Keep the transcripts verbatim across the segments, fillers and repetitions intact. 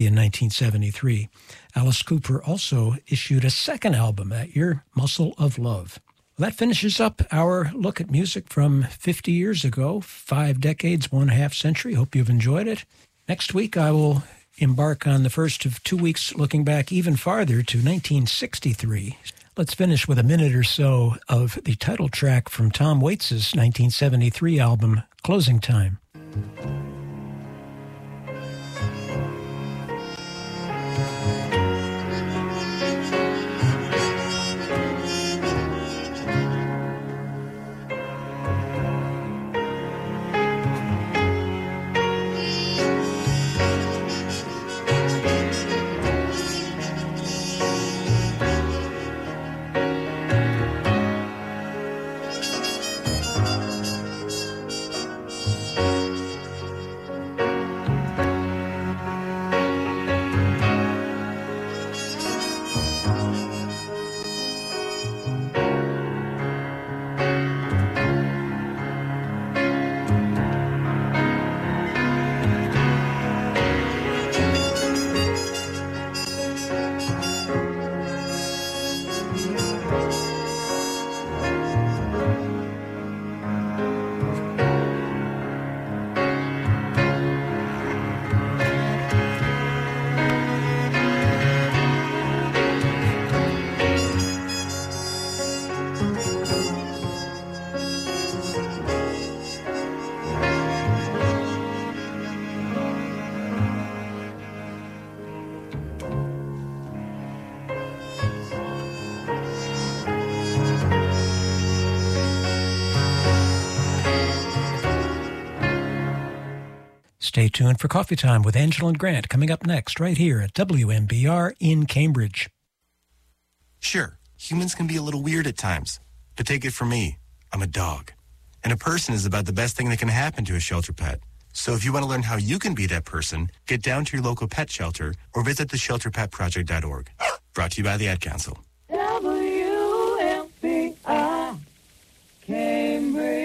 in nineteen seventy-three. Alice Cooper also issued a second album that year, Muscle of Love. Well, that finishes up our look at music from fifty years ago, five decades, one half century. Hope you've enjoyed it. Next week, I will embark on the first of two weeks looking back even farther to nineteen sixty-three. Let's finish with a minute or so of the title track from Tom Waits' nineteen seventy-three album, Closing Time. Stay tuned for Coffee Time with Angela Grant coming up next right here at W M B R in Cambridge. Sure, humans can be a little weird at times, but take it from me, I'm a dog. And a person is about the best thing that can happen to a shelter pet. So if you want to learn how you can be that person, get down to your local pet shelter or visit the shelter pet project dot org. Brought to you by the Ad Council. W M B R Cambridge.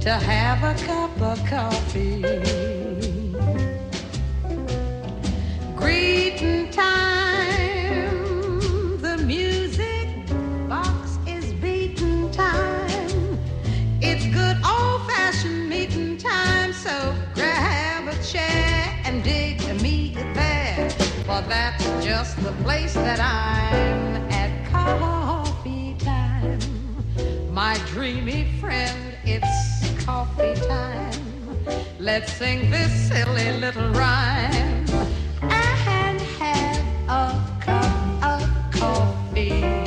to have a cup of coffee. Greeting time, the music box is beating time. It's good old-fashioned meeting time, so grab a chair and dig to meet there, for that's just the place that I'm at. Coffee time, my dreamy friend, it's coffee time. Let's sing this silly little rhyme and have a cup of coffee.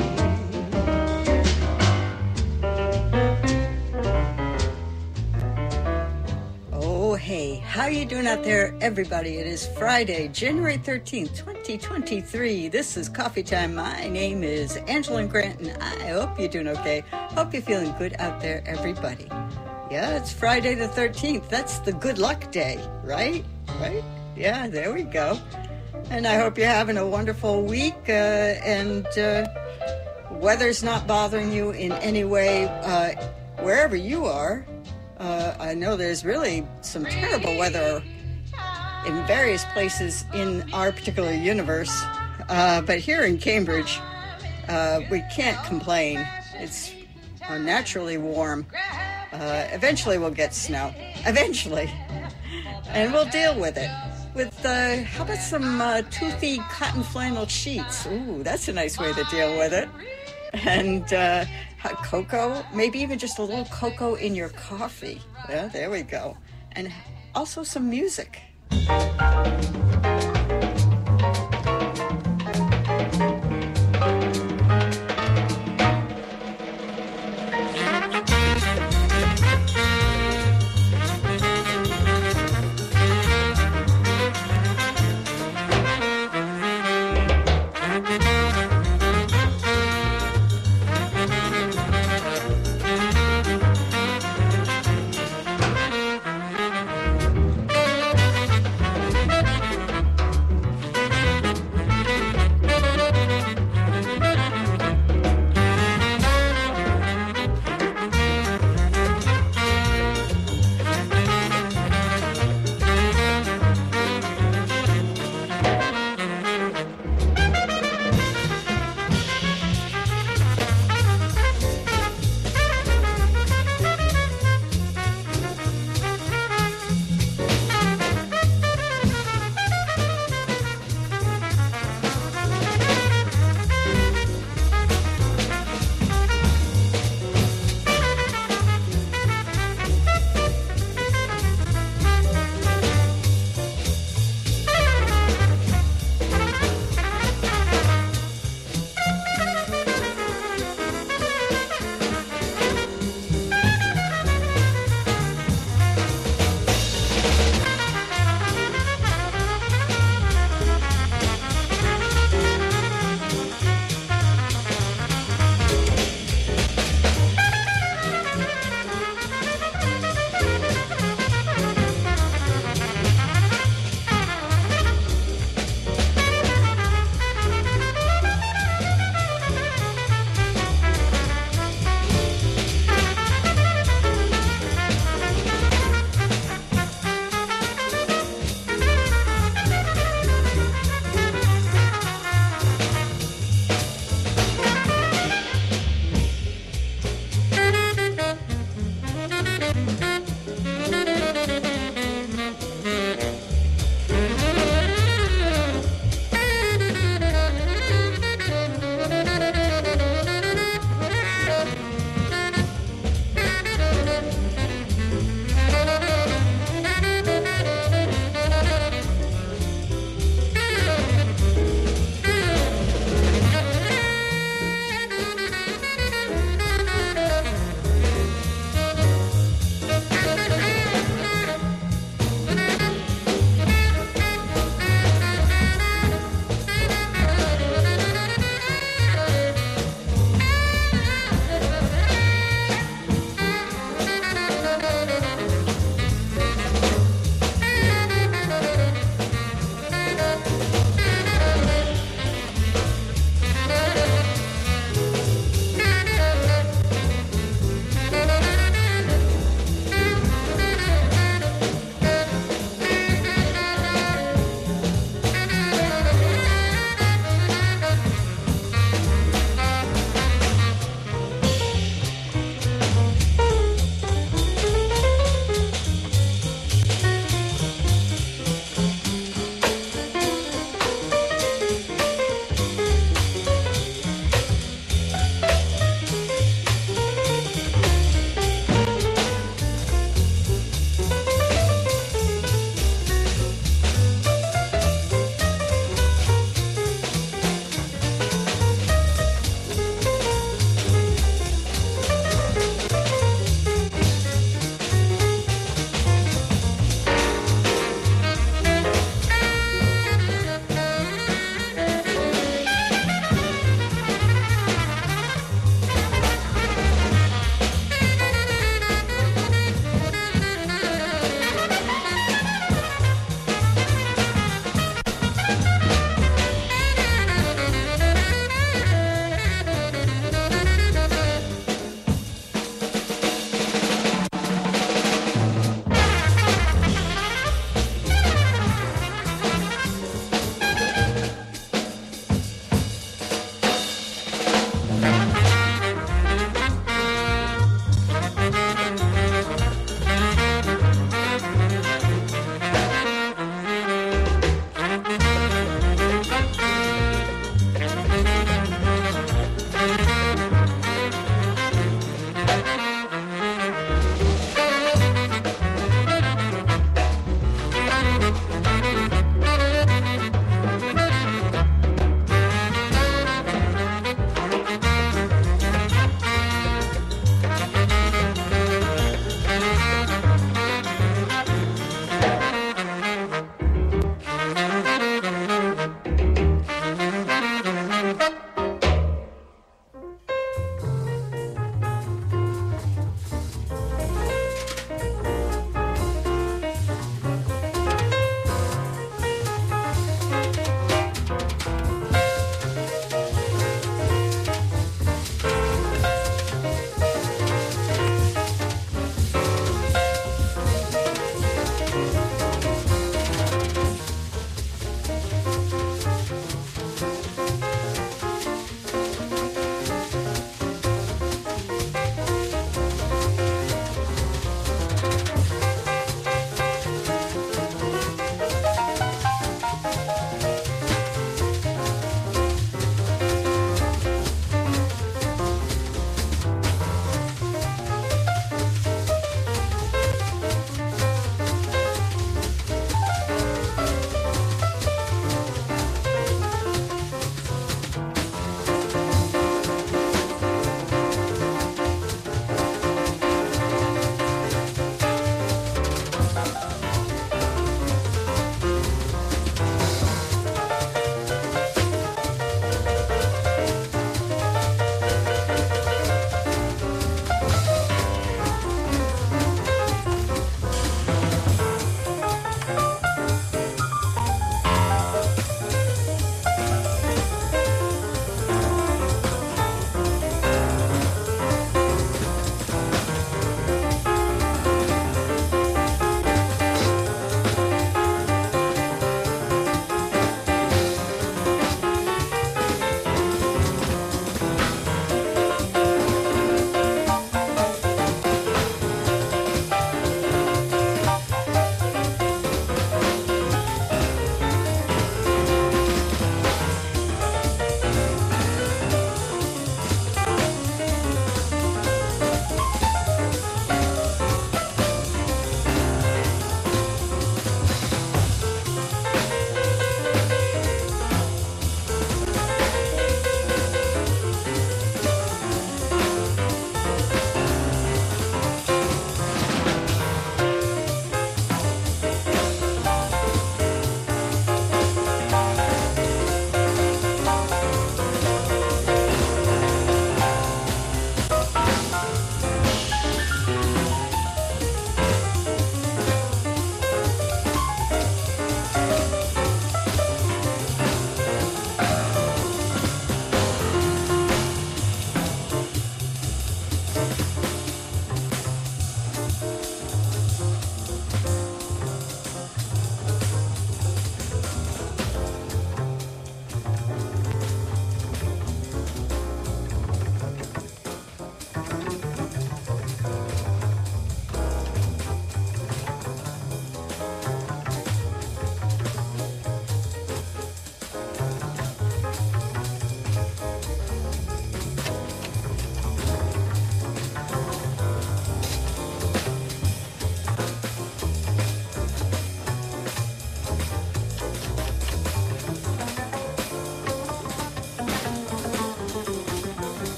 Oh, hey, how you doing out there, everybody? It is Friday, January thirteenth, twenty twenty-three. This is Coffee Time. My name is Angela Grant, and I hope you're doing okay. Hope you're feeling good out there, everybody. Yeah, it's Friday the thirteenth. That's the good luck day, right? Right? Yeah, there we go. And I hope you're having a wonderful week uh, and uh, weather's not bothering you in any way. Uh, wherever you are, uh, I know there's really some terrible weather in various places in our particular universe. Uh, but here in Cambridge, uh, we can't complain. It's unnaturally warm. Uh, eventually we'll get snow, eventually, and we'll deal with it. With, uh, how about some uh, toothy cotton flannel sheets? Ooh, that's a nice way to deal with it. And uh, hot cocoa, maybe even just a little cocoa in your coffee. Yeah, there we go. And also some music.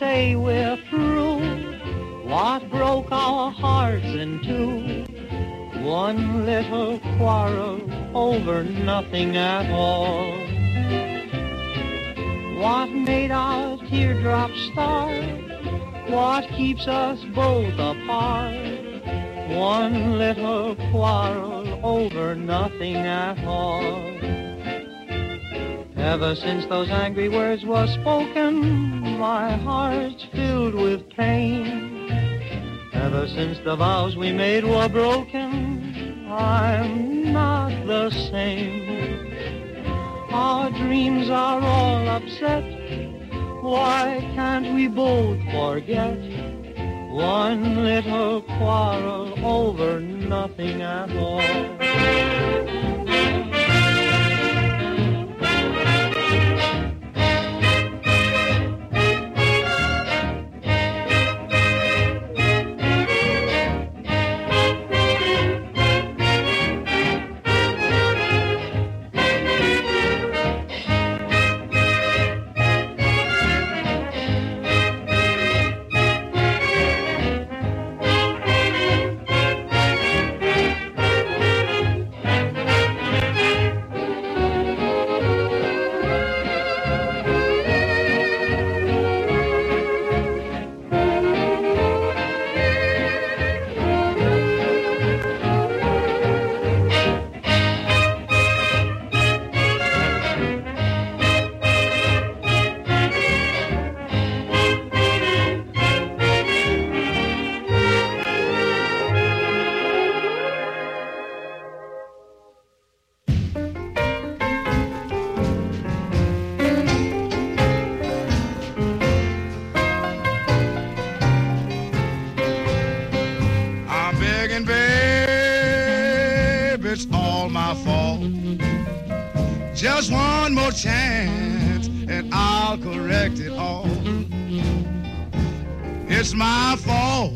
say we're through what broke our hearts in two. One little quarrel over nothing at all. What made our teardrops start? What keeps us both apart? One little quarrel over nothing at all. Ever since those angry words were spoken, my heart's filled with pain. Ever since the vows we made were broken, I'm not the same. Our dreams are all upset. Why can't we both forget? One little quarrel over nothing at all. Just one more chance and I'll correct it all. It's my fault.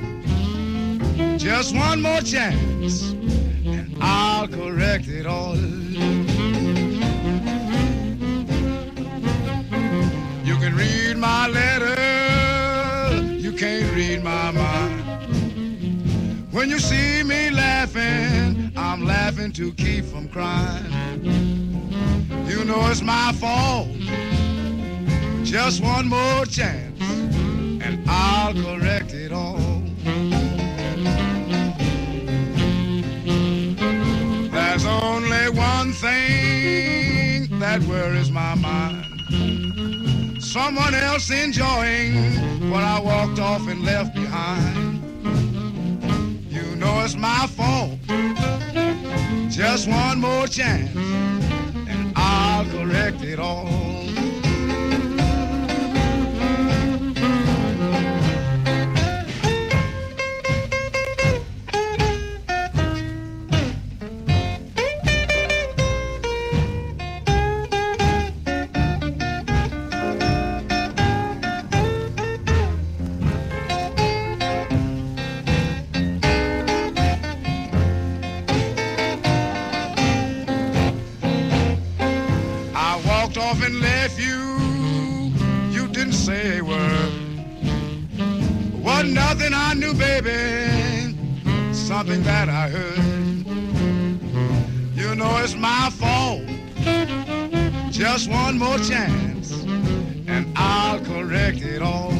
Just one more chance and I'll correct it all. You can read my letter, you can't read my mind. When you see me laughing, I'm laughing to keep from crying. You know it's my fault. Just one more chance, and I'll correct it all. There's only one thing that worries my mind. Someone else enjoying what I walked off and left behind. You know it's my fault. Just one more chance. I'll correct it all. I knew, baby, something that I heard. You know it's my fault. Just one more chance, and I'll correct it all.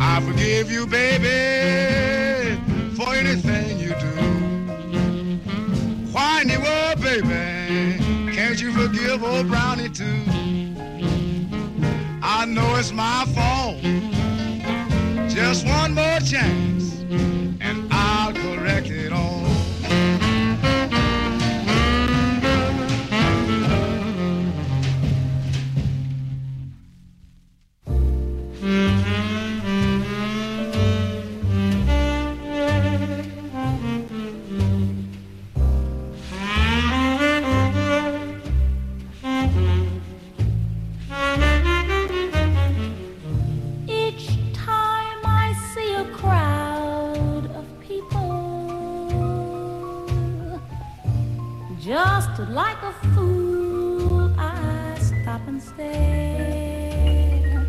I forgive you, baby, for anything you do. Why in the world, baby, can't you forgive old Brownie too? I know it's my fault. Just one more chance, and I'll correct it all. Like a fool, I stop and there.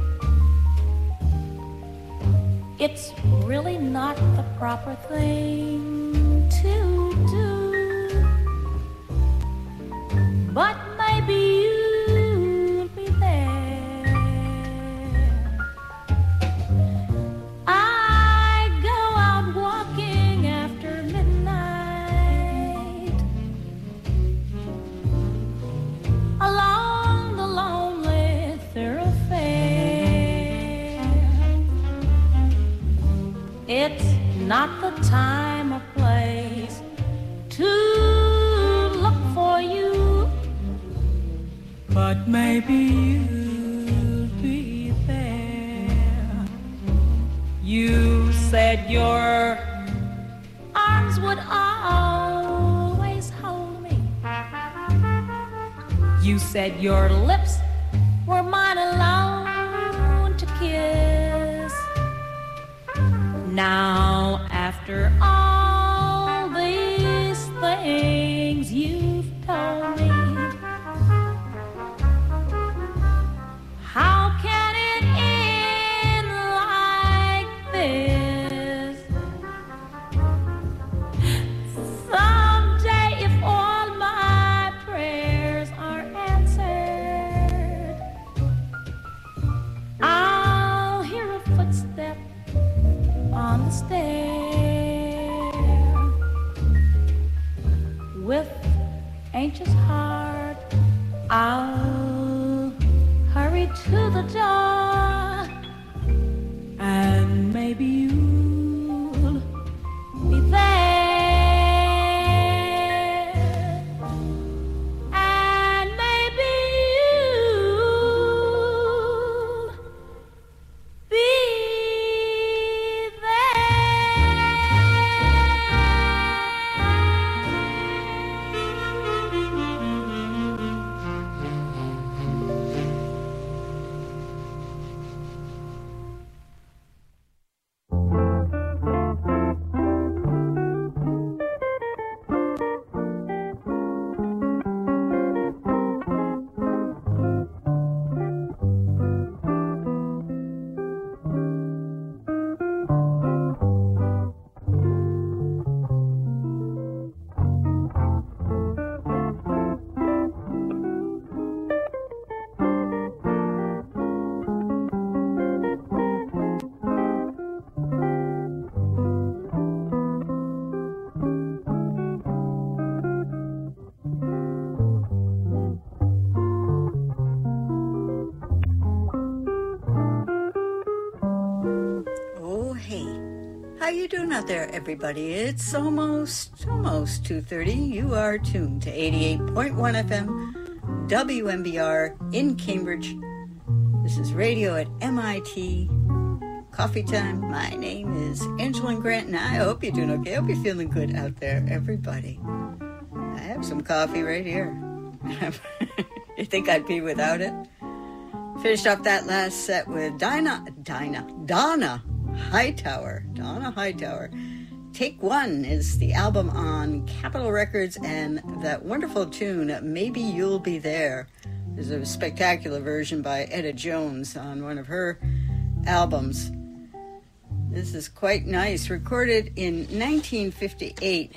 It's really not the proper thing to do, but maybe you'll be there. I go out walking after midnight along the lonely thoroughfare. It's not the time or place to but maybe you'll be there. You said your arms would always hold me. You said your lips were mine alone to kiss. Now, after all these things you've told me, how can it end like this? Someday, if all my prayers are answered, I'll hear a footstep on the stair. With anxious heart, I'll hurry to the door, and maybe you'll be there, and maybe you'll be there, everybody. It's almost, almost two thirty. You are tuned to eighty-eight point one F M W M B R in Cambridge. This is radio at M I T. Coffee time. My name is Angela Grant, and I hope you're doing okay. I hope you're feeling good out there, everybody. I have some coffee right here. You think I'd be without it? Finished up that last set with Dinah, Dinah, Donna Hightower, Donna Hightower. Take One is the album on Capitol Records, and that wonderful tune, Maybe You'll Be There, is a spectacular version by Etta Jones on one of her albums. This is quite nice. Recorded in nineteen fifty-eight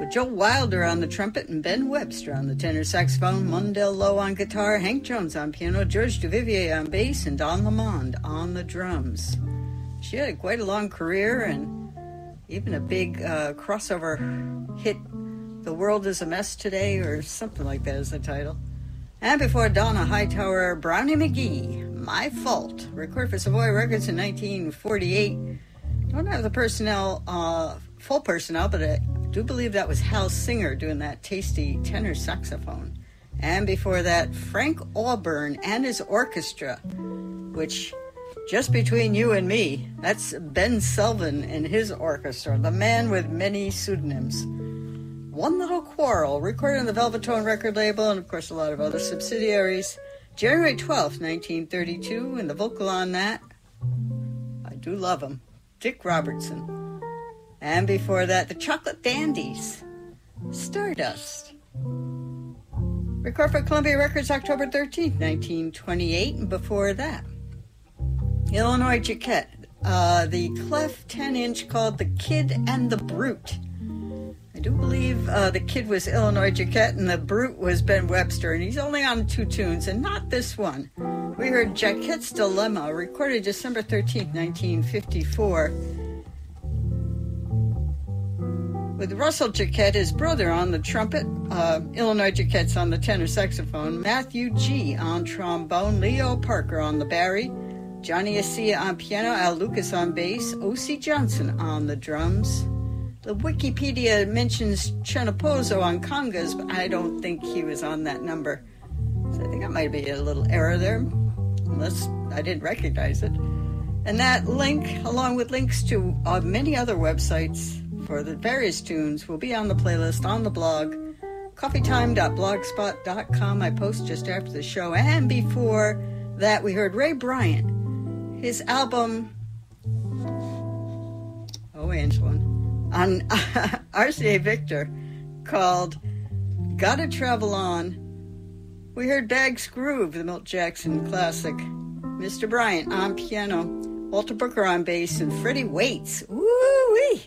with Joe Wilder on the trumpet and Ben Webster on the tenor saxophone, Mundell Lowe on guitar, Hank Jones on piano, George Duvivier on bass, and Don Lamond on the drums. She had quite a long career and even a big uh, crossover hit, The World is a Mess Today, or something like that is the title. And before Donna Hightower, Brownie McGee, My Fault, recorded for Savoy Records in nineteen forty-eight. Don't have the personnel, uh, full personnel, but a I do believe that was Hal Singer doing that tasty tenor saxophone. And before that, Frank Auburn and his orchestra, which, just between you and me, that's Ben Selvin and his orchestra, the man with many pseudonyms. One Little Quarrel, recorded on the Velvetone record label and, of course, a lot of other subsidiaries. January twelfth, nineteen thirty-two, and the vocal on that, I do love him, Dick Robertson. And before that, The Chocolate Dandies, Stardust. Record for Columbia Records October thirteenth, nineteen twenty-eight, and before that, Illinois Jacquet, uh, the clef ten-inch called The Kid and the Brute. I do believe uh, the kid was Illinois Jacquet and the brute was Ben Webster, and he's only on two tunes, and not this one. We heard Jacquet's Dilemma, recorded December thirteenth, nineteen fifty-four, with Russell Jacquet, his brother, on the trumpet, uh, Illinois Jacquet's on the tenor saxophone, Matthew G. on trombone, Leo Parker on the bari, Johnny Acea on piano, Al Lucas on bass, O C. Johnson on the drums. The Wikipedia mentions Chenopozo on congas, but I don't think he was on that number. So I think that might be a little error there, unless I didn't recognize it. And that link, along with links to uh, many other websites, for the various tunes will be on the playlist on the blog, coffeetime dot blogspot dot com. I post just after the show. And before that, we heard Ray Bryant, his album, oh, Angela, on uh, R C A Victor, called Gotta Travel On. We heard Bag's Groove, the Milt Jackson classic, Mister Bryant on piano, Walter Booker on bass, and Freddie Waits. Woo-wee!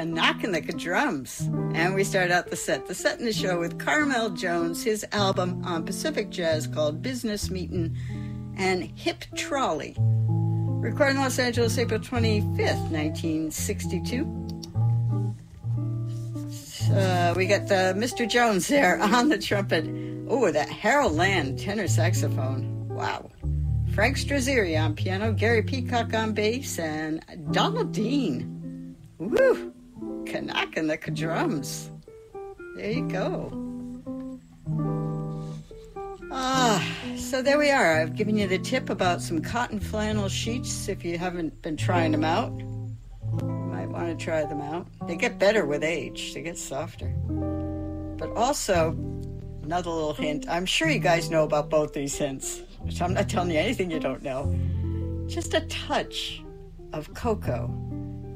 Knocking the drums. And we start out the set. The set in the show with Carmel Jones, his album on Pacific Jazz called Business Meetin' and Hip Trolley. Recorded in Los Angeles April twenty-fifth, nineteen sixty-two. Uh, we got the Mister Jones there on the trumpet. Oh, that Harold Land tenor saxophone. Wow. Frank Strazieri on piano, Gary Peacock on bass, and Donald Dean. Woo! Knocking the drums. There you go. Ah, so there we are. I've given you the tip about some cotton flannel sheets. If you haven't been trying them out, you might want to try them out. They get better with age. They get softer. But also, another little hint. I'm sure you guys know about both these hints. So I'm not telling you anything you don't know. Just a touch of cocoa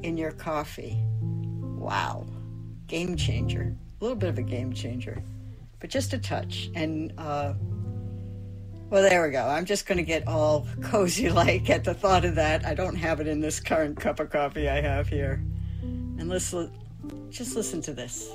in your coffee. Wow, game changer. A little bit of a game changer, but just a touch. And, uh, well, there we go. I'm just going to get all cozy-like at the thought of that. I don't have it in this current cup of coffee I have here. And let's li- just listen to this.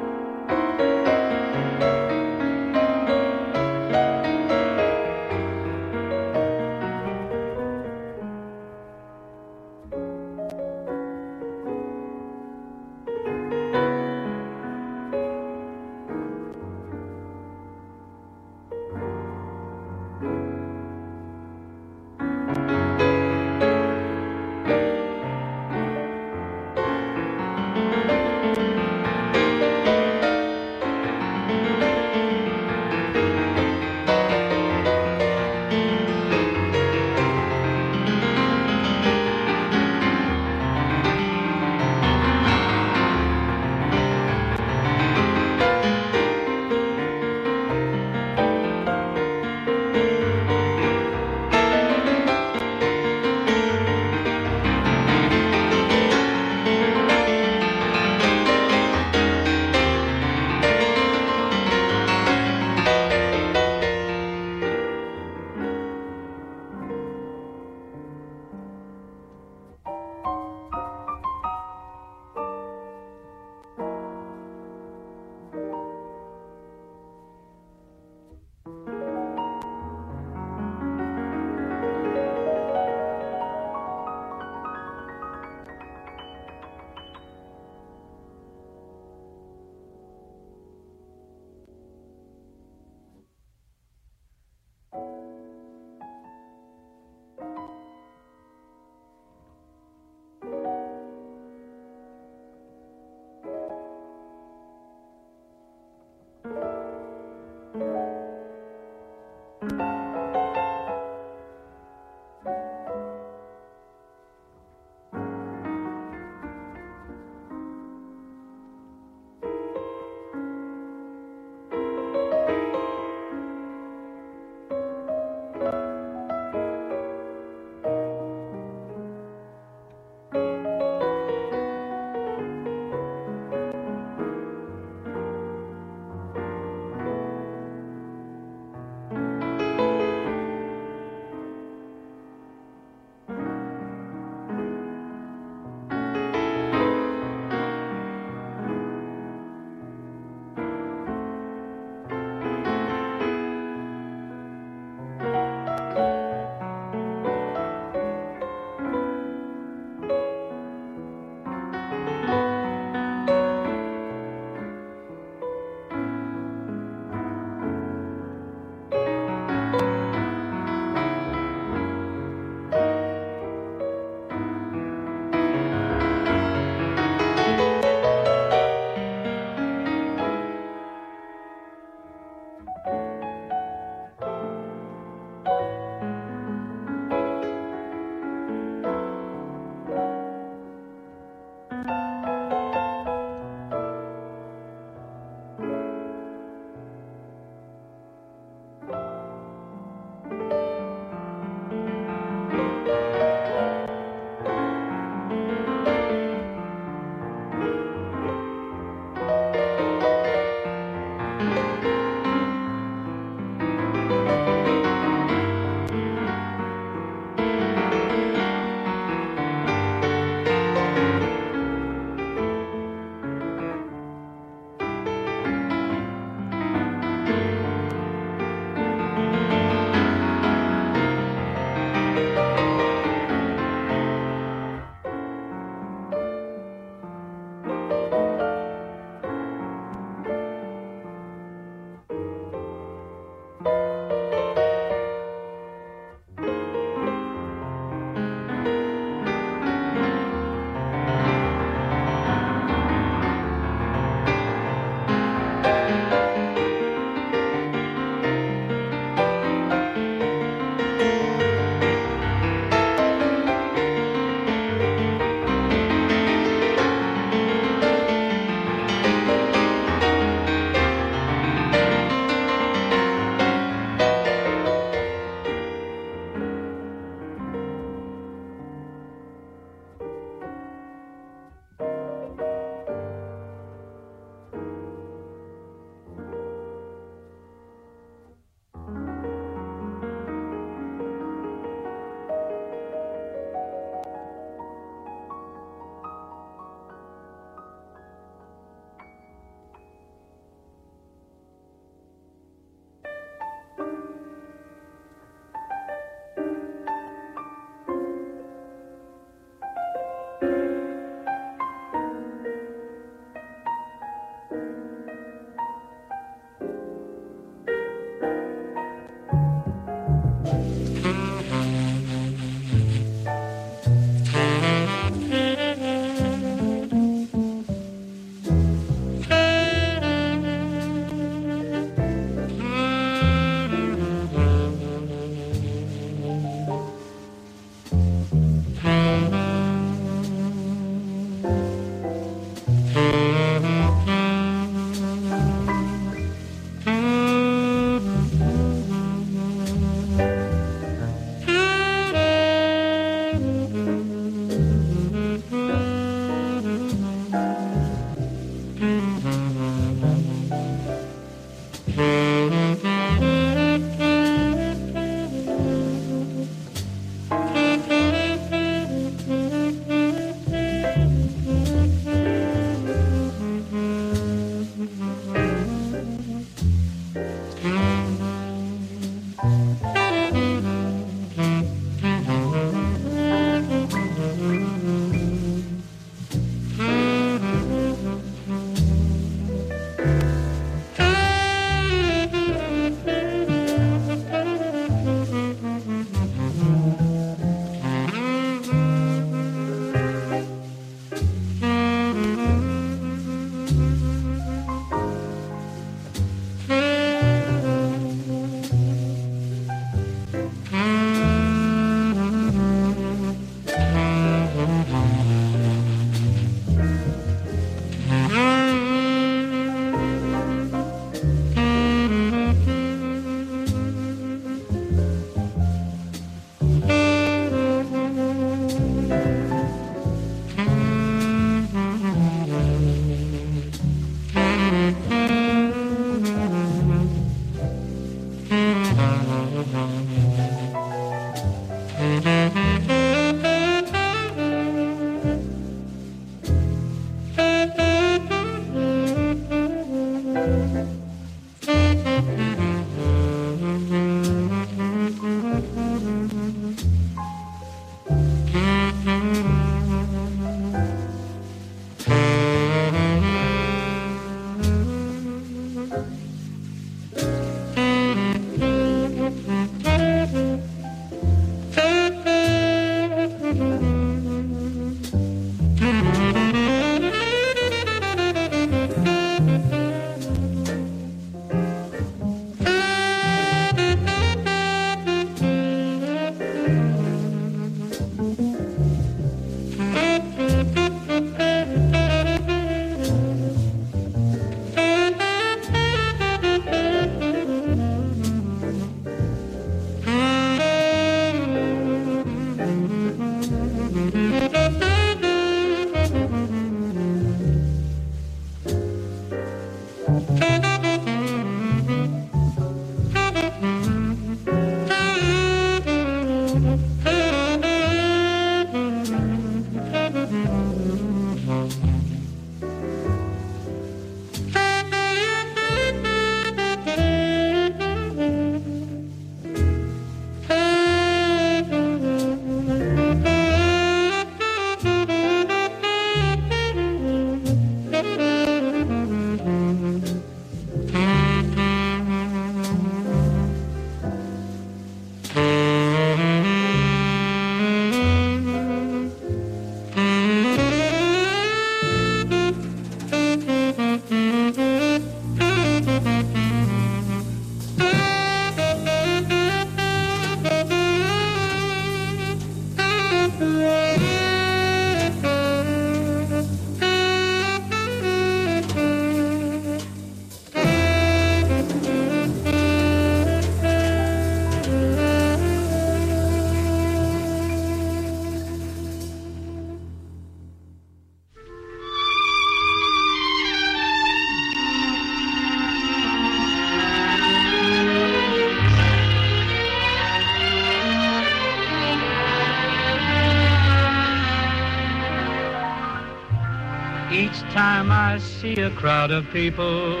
time I see a crowd of people,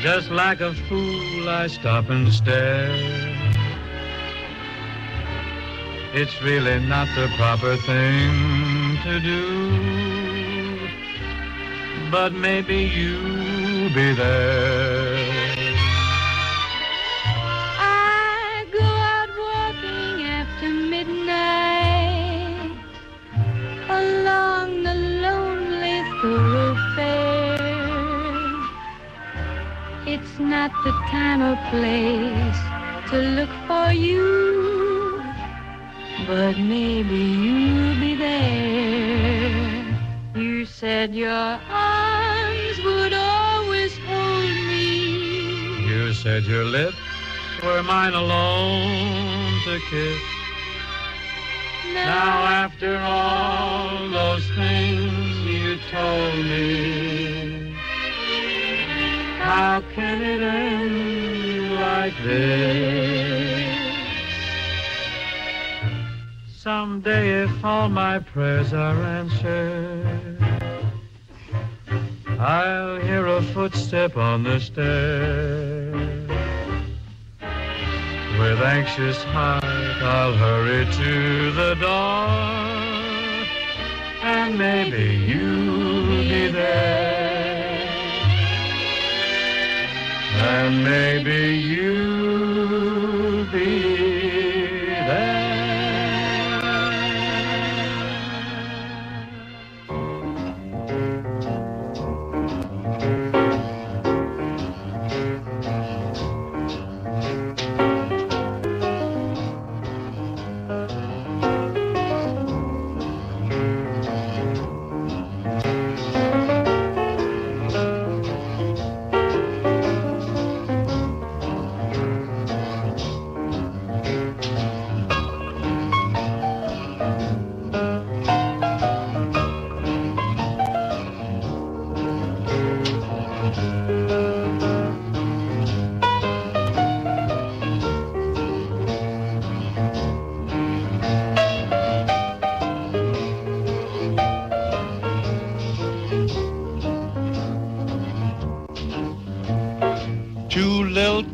just like a fool, I stop and stare. It's really not the proper thing to do, but maybe you'll be there. I go out walking after midnight along the lonely thoroughfare. It's not the time or place to look for you, but maybe you'll be there. You said your arms would always hold me. You said your lips were mine alone to kiss. Now after all those things you told me, how can it end like this? Someday if all my prayers are answered, I'll hear a footstep on the stair. With anxious heart I'll hurry to the door, and maybe you'll be there, and maybe you'll be there.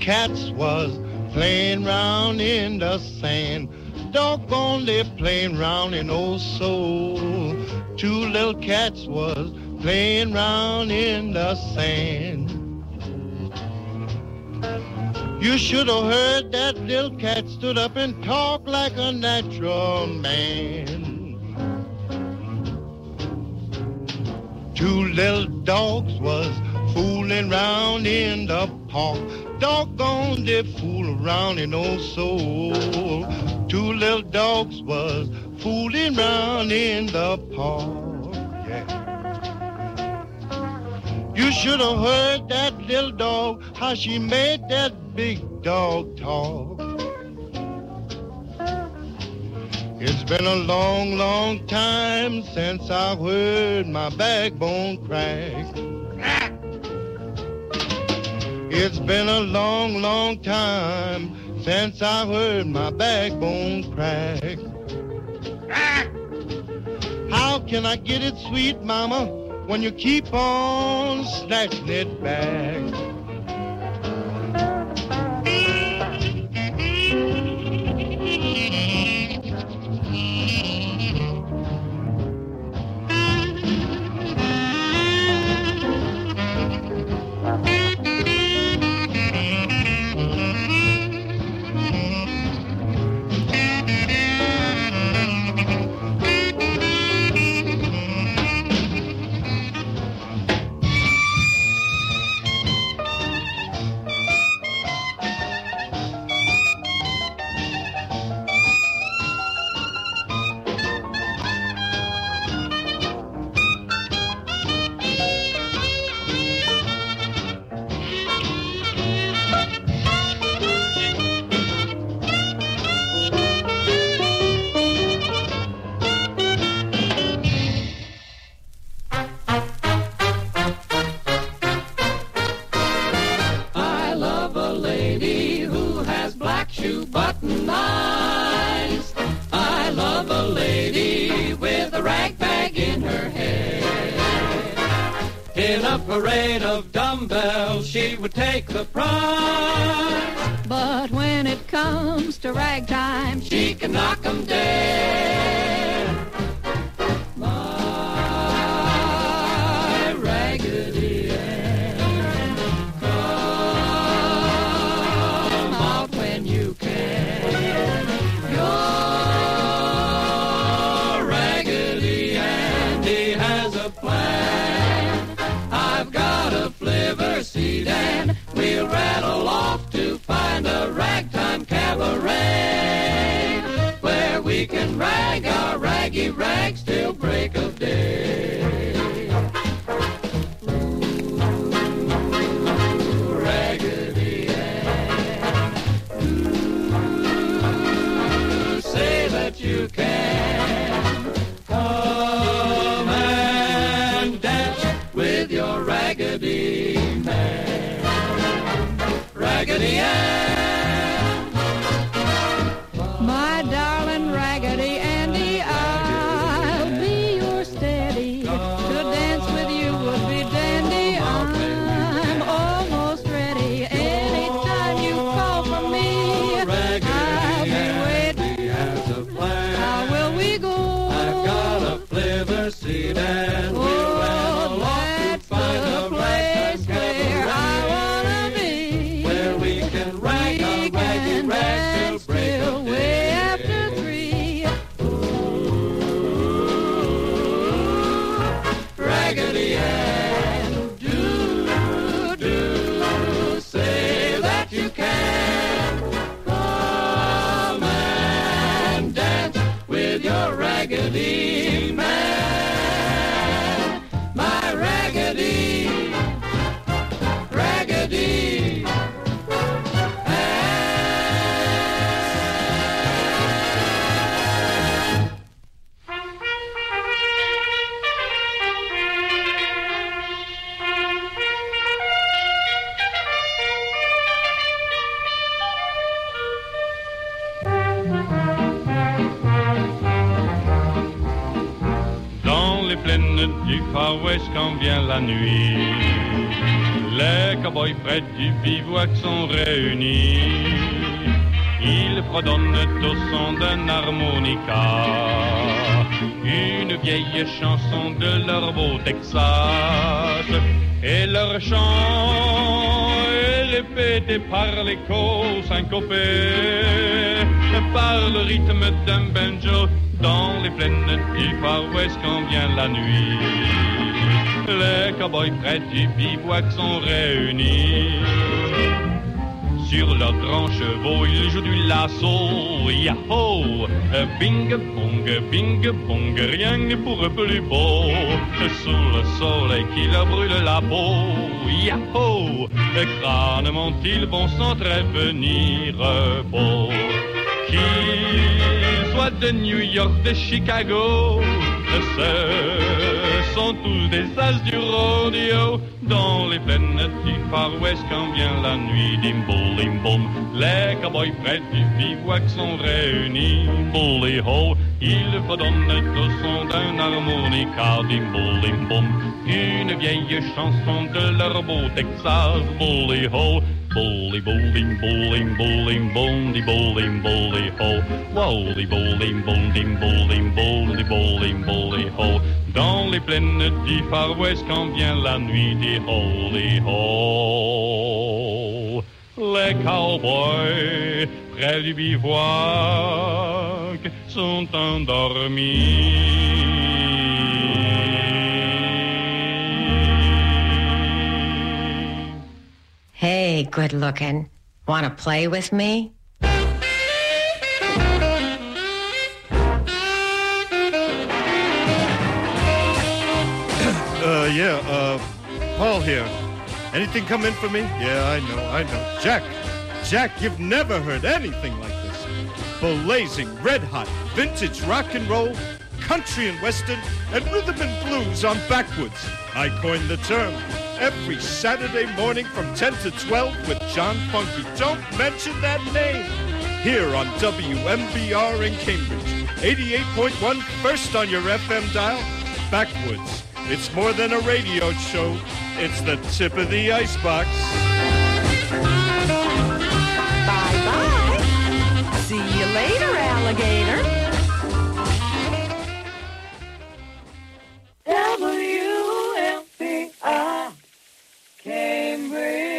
Cats was playing round in the sand, doggone playing round in old soul. Two little cats was playing round in the sand. You should have heard that little cat stood up and talked like a natural man. Two little dogs was fooling round in the park, doggone they fool around in old soul. Two little dogs was fooling round in the park, yeah. You should have heard that little dog, how she made that big dog talk. It's been a long, long time since I heard my backbone crack. It's been a long, long time since I heard my backbone crack. How can I get it, sweet mama, when you keep on snatching it back? In a parade of dumbbells, she would take the prize. But when it comes to ragtime, she can knock 'em dead. My Raggedy Ann, come out when you can. Your Raggedy Andy has a plan. I've got a flivver seed and we'll rattle off to find a ragtime cabaret where we can rag our raggy rags till break of day. You can come and dance with your Raggedy Man, Raggedy Ann. My darling Raggedy Andy, I'll be your steady. To dance with you would be dandy. I'm almost ready. Anytime you call for me, I'll be waiting. And we'll rattle off to find a place where I wanna be, where we can rag our raggy rags till break of day after three. Ooh, Raggedy Ann, do do say that you can come and dance with your Raggedy Man. Du Far West quand vient la nuit, les cow-boys près du bivouac sont réunis. Ils fredonnent au son d'un harmonica une vieille chanson de leur beau Texas. Et leur chant est répété par l'écho syncopé, par le rythme d'un banjo. Dans les plaines du Far West quand vient la nuit, les cow-boys près du bivouac sont réunis. Sur leurs grands chevaux, ils jouent du lasso. Yahoo! Bing bong, bing bong, rien pour plus beau. Sous le soleil qui leur brûle la peau. Yahoo! Crânement, ils vont s'entrevenir beau. Qu'ils soient de New York, de Chicago, ce sont tous des as du rodeo. Dans les plaines du Far West quand vient la nuit, dim-boum, dim-boum, les cow-boys près du bivouac sont réunis. Bully-ho, ils fredonnent au son d'un harmonica. Dim-boum, dim-boum, une vieille chanson de leur beau Texas. Bully-ho, bully bowling bowling bowling bondy bowling bowling ho wowly bowling bowling bowling bowling bowling bowling ho. Dans les plaines du Far West quand vient la nuit des holy ho, les cowboys près du bivouac sont endormis. Hey, good looking. Want to play with me? uh, yeah, uh, Paul here. Anything come in for me? Yeah, I know, I know. Jack, Jack, you've never heard anything like this. Blazing, red-hot, vintage rock and roll, country and western, and rhythm and blues on backwards. I coined the term. Every Saturday morning from ten to twelve with John Funky. Don't mention that name. Here on W M B R in Cambridge. eighty-eight point one, first on your F M dial. Backwards. It's more than a radio show. It's the tip of the icebox. Bye-bye. See you later, alligator. W M B R Cambridge.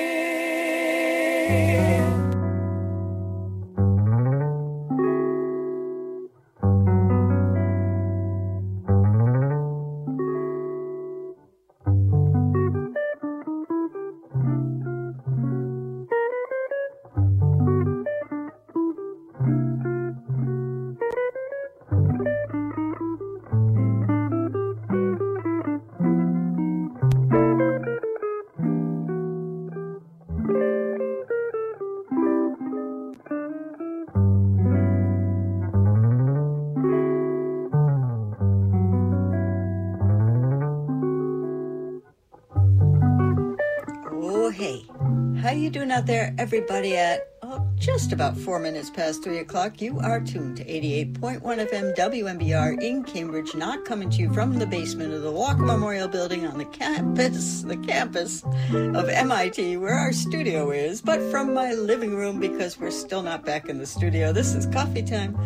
Out there, everybody, at oh, just about four minutes past three o'clock, you are tuned to eighty-eight point one F M W M B R in Cambridge, not coming to you from the basement of the Walker Memorial Building on the campus, the campus of M I T, where our studio is, but from my living room because we're still not back in the studio. This is Coffee Time.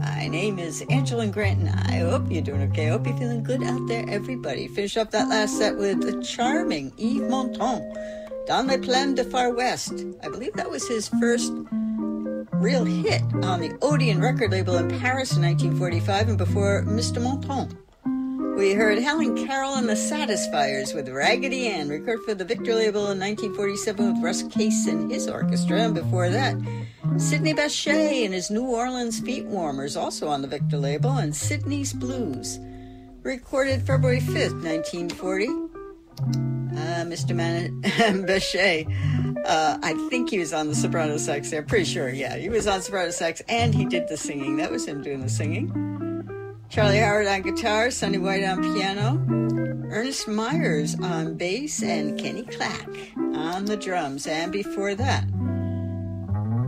My name is Angela Grant, and I hope you're doing okay. I hope you're feeling good out there, everybody. Finish up that last set with the charming Yves Montand. Dans les plaines de Far West. I believe that was his first real hit on the Odeon record label in Paris in nineteen forty-five, and before Mister Montand, we heard Helen Carroll and the Satisfiers with Raggedy Ann, recorded for the Victor label in nineteen forty-seven with Russ Case and his orchestra, and before that, Sidney Bechet and his New Orleans Feet Warmers, also on the Victor label, and Sidney's Blues, recorded February fifth, nineteen forty. Uh, Mister Man- Bechet, uh, I think he was on the soprano sax there. Pretty sure, yeah. He was on soprano sax and he did the singing. That was him doing the singing. Charlie Howard on guitar, Sonny White on piano, Ernest Myers on bass, and Kenny Clack on the drums. And before that,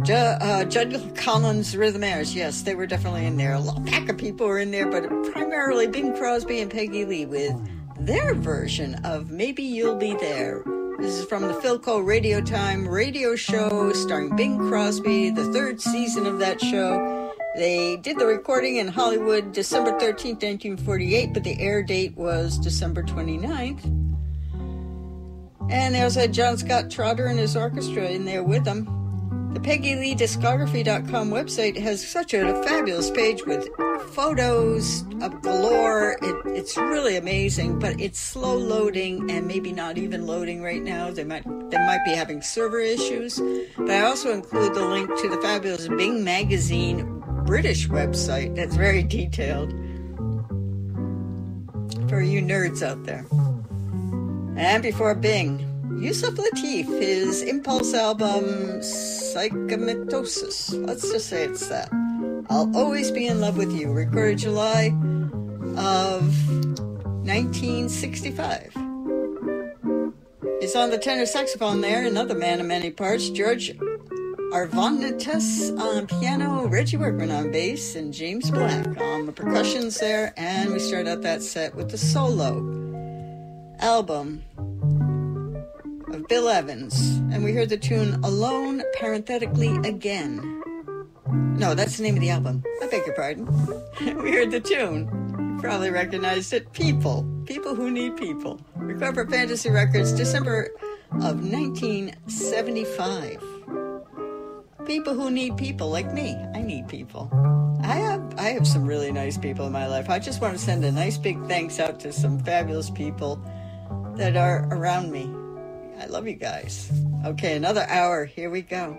Ju- uh, Judd Collins Rhythmaires. Yes, they were definitely in there. A lot, pack of people were in there, but primarily Bing Crosby and Peggy Lee with their version of Maybe You'll Be There. This is from the Philco Radio Time radio show starring Bing Crosby, the third season of that show. They did the recording in Hollywood December thirteenth, nineteen forty-eight, but the air date was December twenty-ninth. And they also had John Scott Trotter and his orchestra in there with them. The Peggy Lee Discography dot com website has such a fabulous page with photos of galore. It, it's really amazing, but it's slow loading and maybe not even loading right now. They might they might be having server issues. But I also include the link to the fabulous Bing Magazine British website that's very detailed for you nerds out there. And before Bing, Yusuf Lateef, his Impulse album, Psychomitosis. Let's just say it's that. I'll Always Be in Love with You, recorded July of nineteen sixty-five. It's on the tenor saxophone there, another man of many parts, George Arvanites on piano, Reggie Workman on bass, and James Black on the percussions there. And we start out that set with the solo album of Bill Evans, and we heard the tune Alone, parenthetically, again. No, that's the name of the album. I beg your pardon. We heard the tune. Probably recognized it. People. People Who Need People. Recorded for Fantasy Records, December of nineteen seventy-five. People who need people, like me. I need people. I have I have some really nice people in my life. I just want to send a nice big thanks out to some fabulous people that are around me. I love you guys. Okay, another hour. Here we go.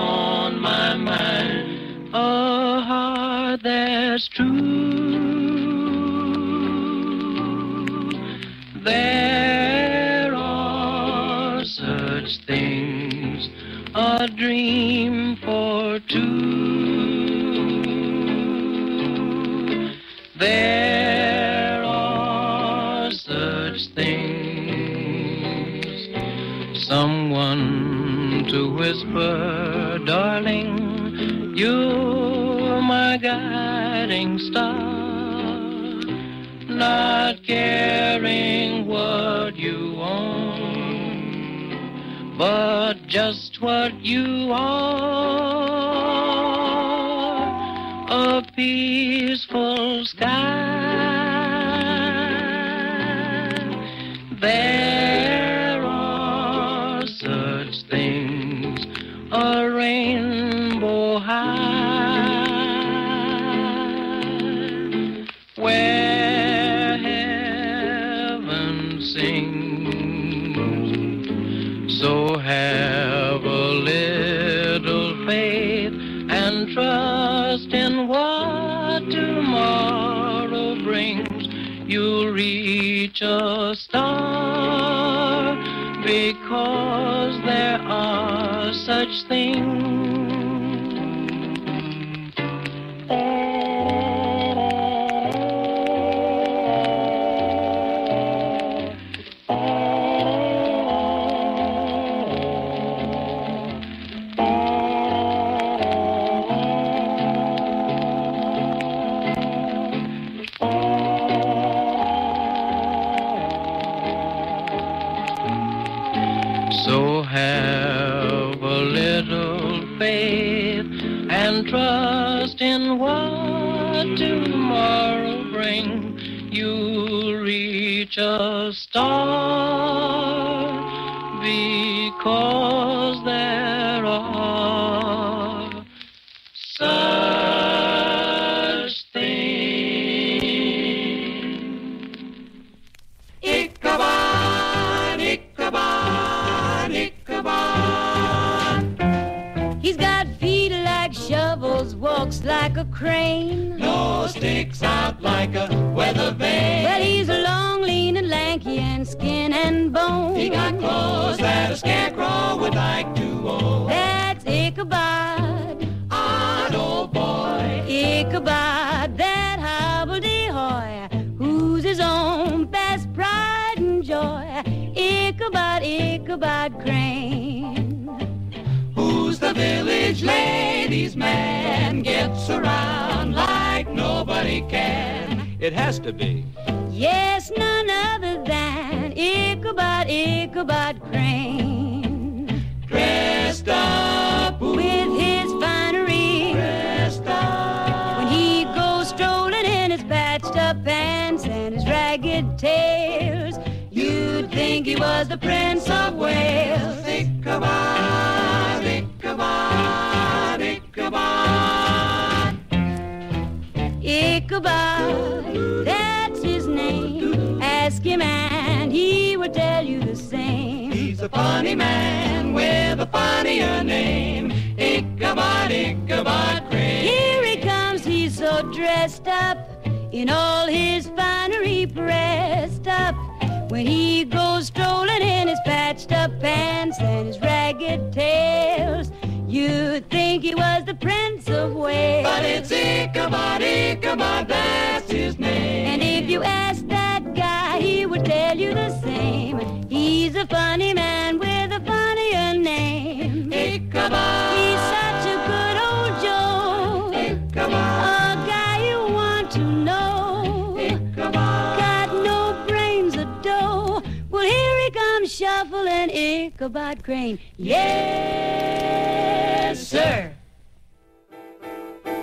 on my mind, a heart that's true. There are such things, a dream for two. There are such things, someone to whisper, darling, you're my guiding star, not caring what you own, but just what you are, a peaceful sky. There are such things, a rainbow high, where heaven sings. So have a little faith and trust in what tomorrow brings. You'll reach a star, because there are such things. So have faith and trust in what tomorrow brings. You'll reach a star, because there are such things. Ichabod, Ichabod, Ichabod. He's got feet like shovels, walks like a crane, nose sticks out like a weather vane. Well, he's long, lean, and lanky, and skin and bone. He got clothes that a scarecrow would like to own. That's Ichabod, odd old boy. Ichabod, that hobbledehoy, who's his own best pride and joy. Ichabod, Ichabod Crane. The village ladies' man gets around like nobody can. It has to be. Yes, none other than Ichabod, Ichabod Crane. Dressed up, ooh, with his finery. Dressed up. When he goes strolling in his patched up pants and his ragged tails, you'd think he was the Prince of Wales. Ichabod, Ichabod, Ichabod. Ichabod, that's his name. Ask him and he will tell you the same. He's a funny man with a funnier name. Ichabod, Ichabod Crane. Here he comes, he's so dressed up, in all his finery pressed up. When he goes strolling in his patched up pants and his ragged tails, you'd think he was the Prince of Wales. But it's Ichabod, Ichabod, that's his name. And if you ask that guy, he would tell you the same. He's a funny man with a funnier name. Ichabod. He's such a good old Joe. Ichabod. Shuffling Ichabod Crane. Yes, sir. Thank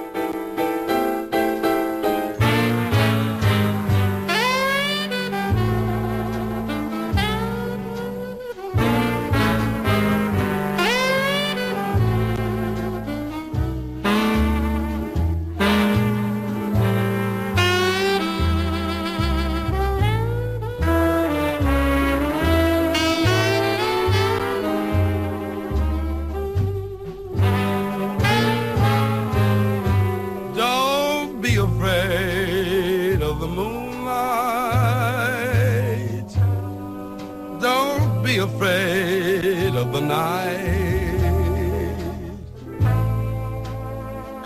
you. middle of the night.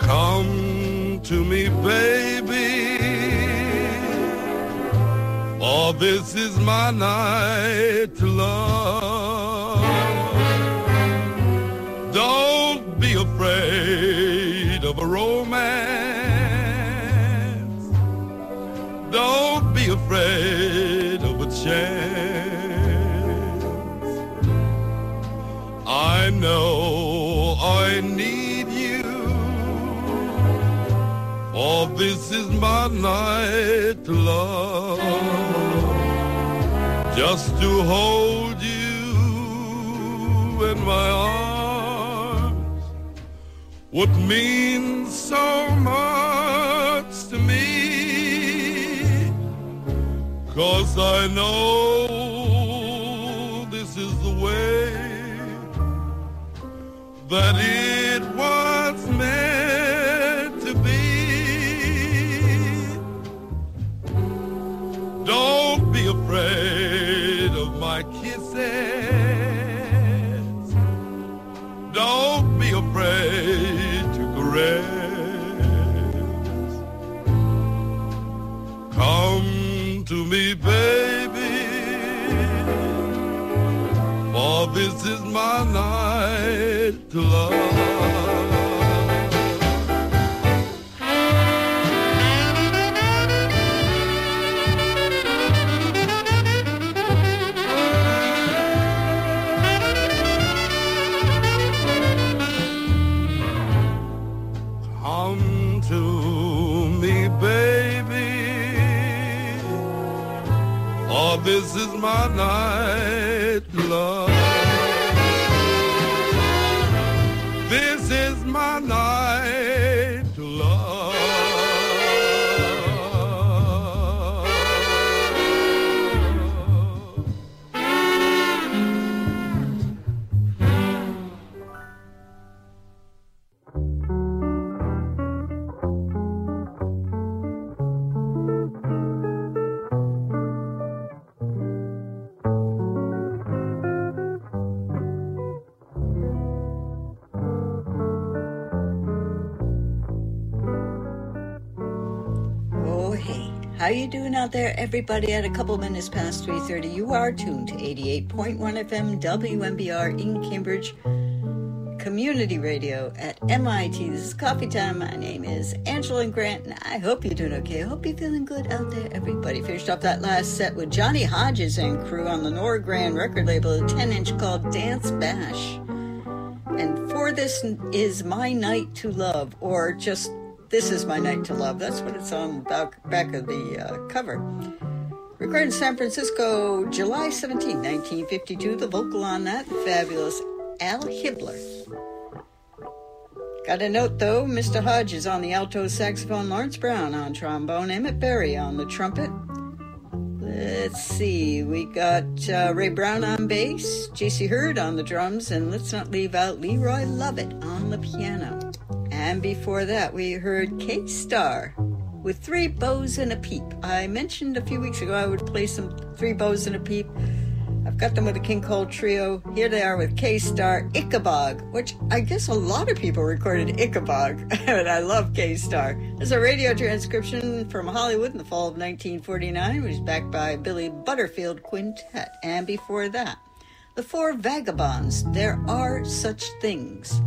Come to me, baby, for this is my night to love. Don't be afraid of a romance. Don't be afraid of a chance. I know I need you, for this is my night to love. Just to hold you in my arms would mean so much to me, 'cause I know this is the way that it was meant to be. Don't be afraid of my kisses. Don't be afraid to caress. Come to me, baby, for this is my night to love. Come to me, baby, for this is my night to love. How you doing out there, everybody? At a couple minutes past three thirty, you are tuned to eighty-eight point one F M W M B R in Cambridge Community Radio at M I T. This is Coffee Time. My name is Angela Grant, and I hope you're doing okay. I hope you're feeling good out there, everybody. Finished up that last set with Johnny Hodges and crew on the Nora Grand record label, a ten-inch called Dance Bash. And For This Is My Night to Love, or just This Is My Night to Love. That's what it's on the back of the uh, cover. Recorded in San Francisco, July seventeenth, nineteen fifty-two. The vocal on that, fabulous Al Hibbler. Got a note, though. Mister Hodge is on the alto saxophone, Lawrence Brown on trombone, Emmett Berry on the trumpet. Let's see. We got uh, Ray Brown on bass, J C Hurd on the drums, and let's not leave out Leroy Lovett on the piano. And before that, we heard Kate Starr with Three Bows and a Peep. I mentioned a few weeks ago I would play some Three Bows and a Peep. I've got them with the King Cole Trio. Here they are with Kate Starr, Ichabod, which I guess a lot of people recorded Ichabod, and I love Kate Starr. There's a radio transcription from Hollywood in the fall of nineteen forty-nine. It was backed by Billy Butterfield Quintet. And before that, The Four Vagabonds, There Are Such Things.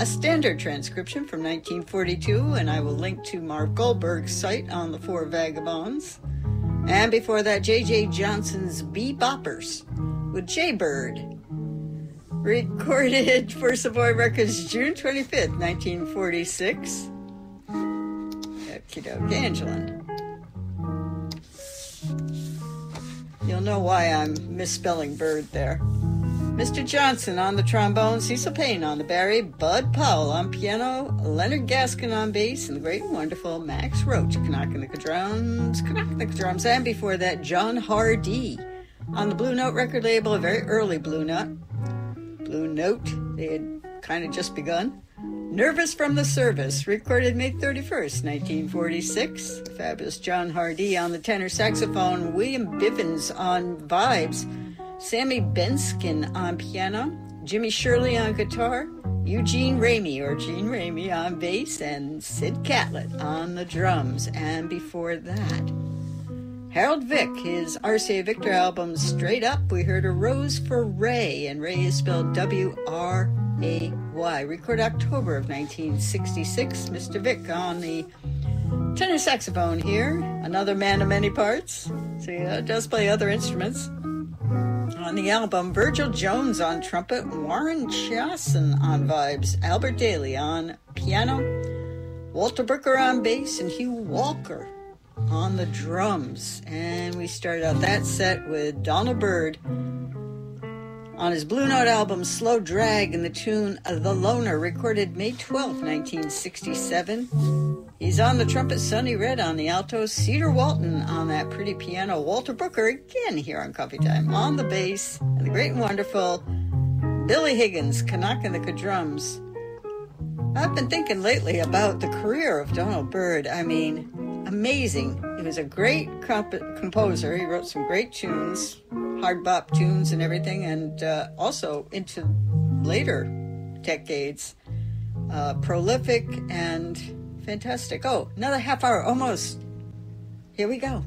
A standard transcription from nineteen forty-two, and I will link to Mark Goldberg's site on The Four Vagabonds. And before that, J J Johnson's Bee Boppers with Jaybird, recorded for Savoy Records June twenty-fifth, nineteen forty-six. Okie doke, Angela. You'll know why I'm misspelling bird there. Mister Johnson on the trombone, Cecil Payne on the Barry, Bud Powell on piano, Leonard Gaskin on bass, and the great and wonderful Max Roach, Kanakanika drums, Kanakanika drums, and before that, John Hardy on the Blue Note record label, a very early Blue Note. Blue Note, they had kind of just begun. Nervous from the Service, recorded May thirty-first, nineteen forty-six. The fabulous John Hardy on the tenor saxophone, William Bivens on vibes, Sammy Benskin on piano, Jimmy Shirley on guitar, Eugene Ramey, or Gene Ramey, on bass, and Sid Catlett on the drums. And before that, Harold Vick, his R C A Victor album Straight Up, we heard A Rose for Ray, and Ray is spelled W R A Y. Record October of nineteen sixty-six, Mister Vick on the tenor saxophone here, another man of many parts, so he does play other instruments. On the album, Virgil Jones on trumpet, Warren Chason on vibes, Albert Daly on piano, Walter Booker on bass, and Hugh Walker on the drums. And we started out that set with Donald Byrd on his Blue Note album Slow Drag and the tune The Loner, recorded May twelfth, nineteen sixty-seven. He's on the trumpet, Sonny Red on the alto, Cedar Walton on that pretty piano, Walter Booker again here on Coffee Time on the bass, and the great and wonderful Billy Higgins, Canuck and the drums. I've been thinking lately about the career of Donald Byrd. I mean, amazing. He was a great comp- composer. He wrote some great tunes, hard bop tunes and everything, and uh, also into later decades. Uh, prolific and fantastic. Oh, another half hour almost. Here we go.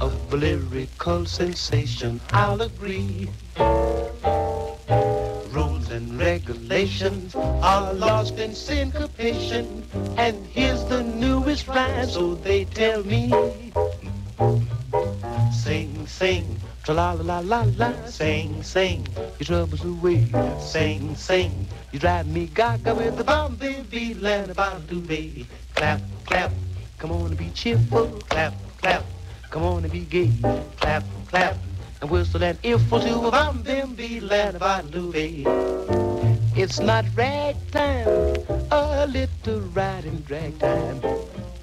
Of lyrical sensation, I'll agree. Rules and regulations are lost in syncopation, and here's the newest rhyme, so they tell me. Sing, sing, tra-la-la-la-la-la, sing, sing, your troubles away. Sing, sing, you drive me gaga with the Bombay beat, and about to be. Clap, clap, come on and be cheerful, clap, clap. Come on and be gay, clap, clap, and whistle an earful to a W M B R land about Louie. It's not ragtime, a little ride and drag time.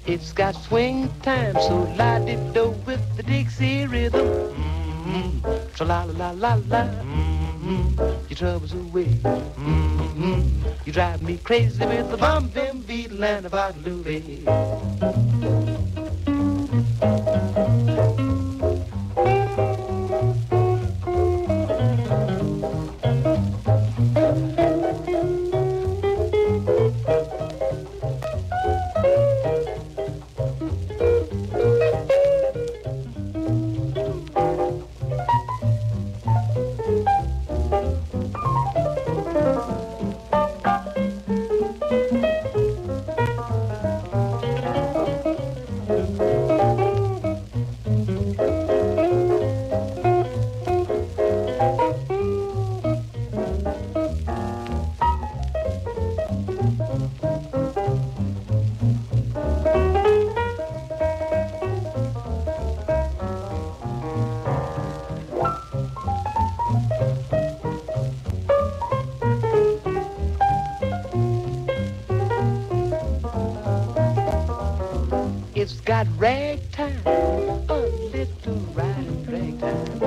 It's got swing time, so la-di-do with the Dixie rhythm. Mm-hmm, tra-la-la-la-la, mm-hmm, your trouble's away. Mm-hmm, you drive me crazy with the W M B R land about Louie. It's got ragtime, a little ride and drag time.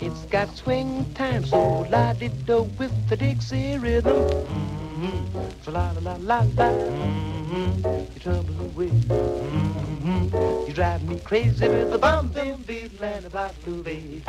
It's got swing time, so la-di-do with the Dixie rhythm. Mm-hmm. So la-la-la-la-la, mm-hmm. Your trouble's away. Mm-hmm. You drive me crazy with the bumping beat, land about Louie.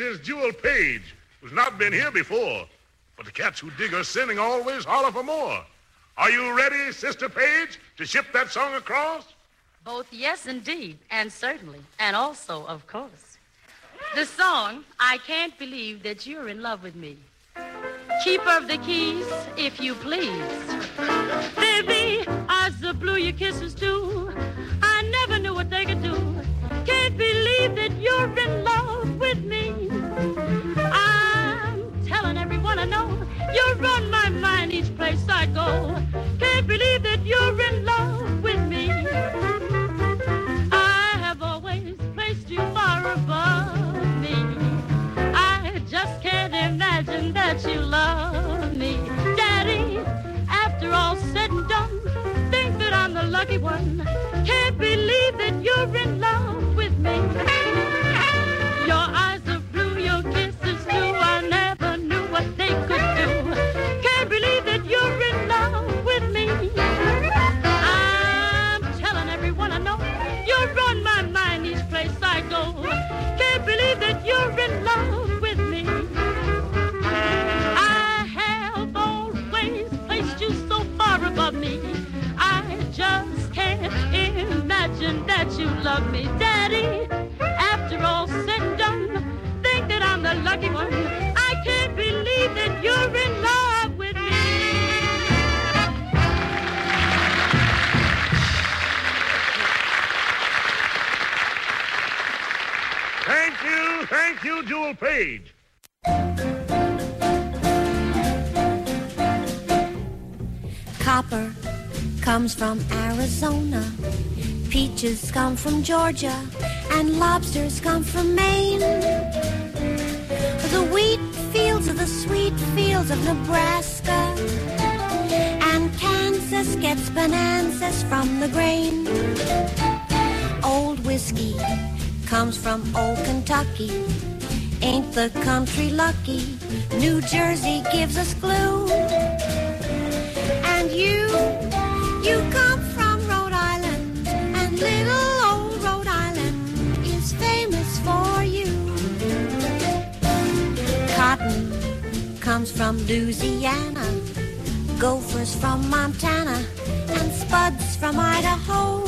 Is Jewel Page, who's not been here before. But the cats who dig her sinning always holler for more. Are you ready, Sister Page, to ship that song across? Both yes, indeed, and certainly, and also, of course. The song, I Can't Believe That You're in Love with Me. Keeper of the keys, if you please. Baby, I so blew your kisses too. I never knew what they could do. Can't believe that you're in love with me. I'm telling everyone I know, you're on my mind each place I go. Can't believe that you're in love with me. I have always placed you far above me. I just can't imagine that you love me. Daddy, after all said and done, think that I'm the lucky one. Can't believe that you're in love with me. Your eyes are blue, your kisses too. I never knew what they could do. Can't believe that you're in love with me. I'm telling everyone I know, you're on my mind each place I go. Can't believe that you're in love with me. I have always placed you so far above me. I just can't imagine that you love me, Daddy. After all said and done, think that I'm the lucky one. I can't believe that you're in love with me. Thank you, thank you, Jewel Page. Copper comes from Arizona. Peaches come from Georgia, and lobsters come from Maine. The wheat fields are the sweet fields of Nebraska, and Kansas gets bonanzas from the grain. Old whiskey comes from old Kentucky. Ain't the country lucky? New Jersey gives us glue. And you, you come from little old Rhode Island, is famous for you. Cotton comes from Louisiana, gophers from Montana, and spuds from Idaho.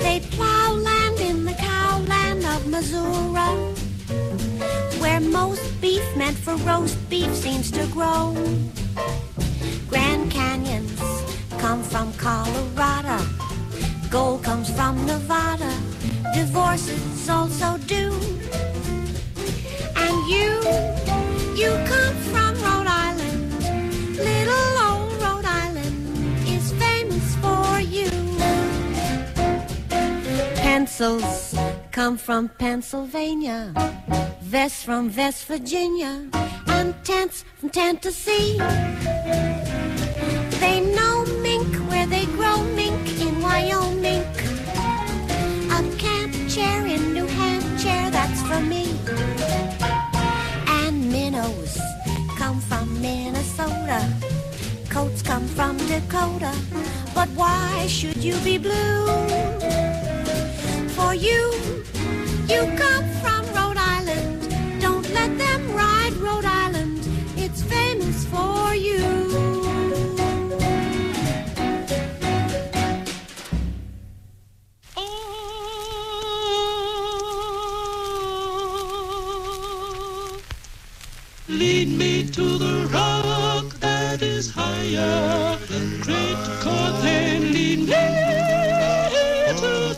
They plow land in the cowland of Missouri, where most beef meant for roast beef seems to grow. Grand Canyons come from Colorado. Gold comes from Nevada, divorces also do. And you, you come from Rhode Island. Little old Rhode Island is famous for you. Pencils come from Pennsylvania, vests from West Virginia, and tents from Tennessee. They know mink where they grow mink in Wyoming. Chair in New Hampshire, that's for me. And minnows come from Minnesota. Coats come from Dakota. But why should you be blue? For you, you come from Rhode Island. Don't let them ride Rhode Island. It's famous for you. Lead me to the rock that is higher than great Cortland. Lead me to the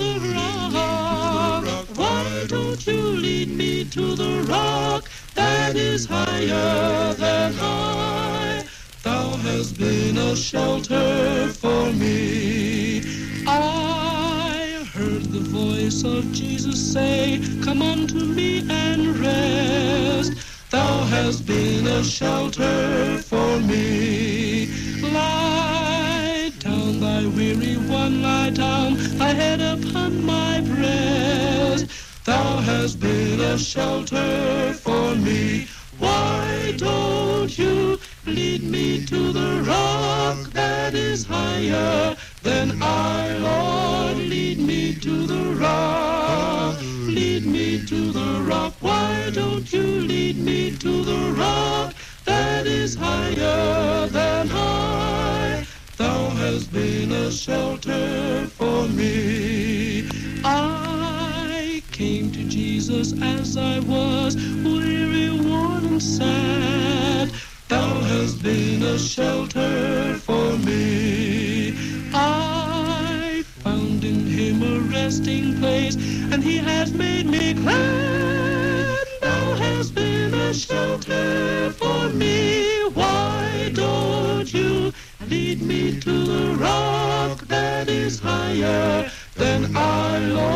rock. Why don't you lead me to the rock that is higher than I? Thou has been a shelter for me. I heard the voice of Jesus say, come unto me and rest. Thou hast been a shelter for me. Lie down, thy weary one, lie down, thy head upon my breast. Thou hast been a shelter for me. Why don't you lead me to the rock that is higher than I, Lord? Lead me to the rock, lead me to the rock. Why don't you lead me to the rock that is higher than I? Thou hast been a shelter for me. I came to Jesus as I was, weary, worn, and sad. Thou hast been a shelter for me. I found in him a resting place, and he has made me glad. Thou hast been a shelter for me. Why don't you lead me to the rock that is higher than I, Lord?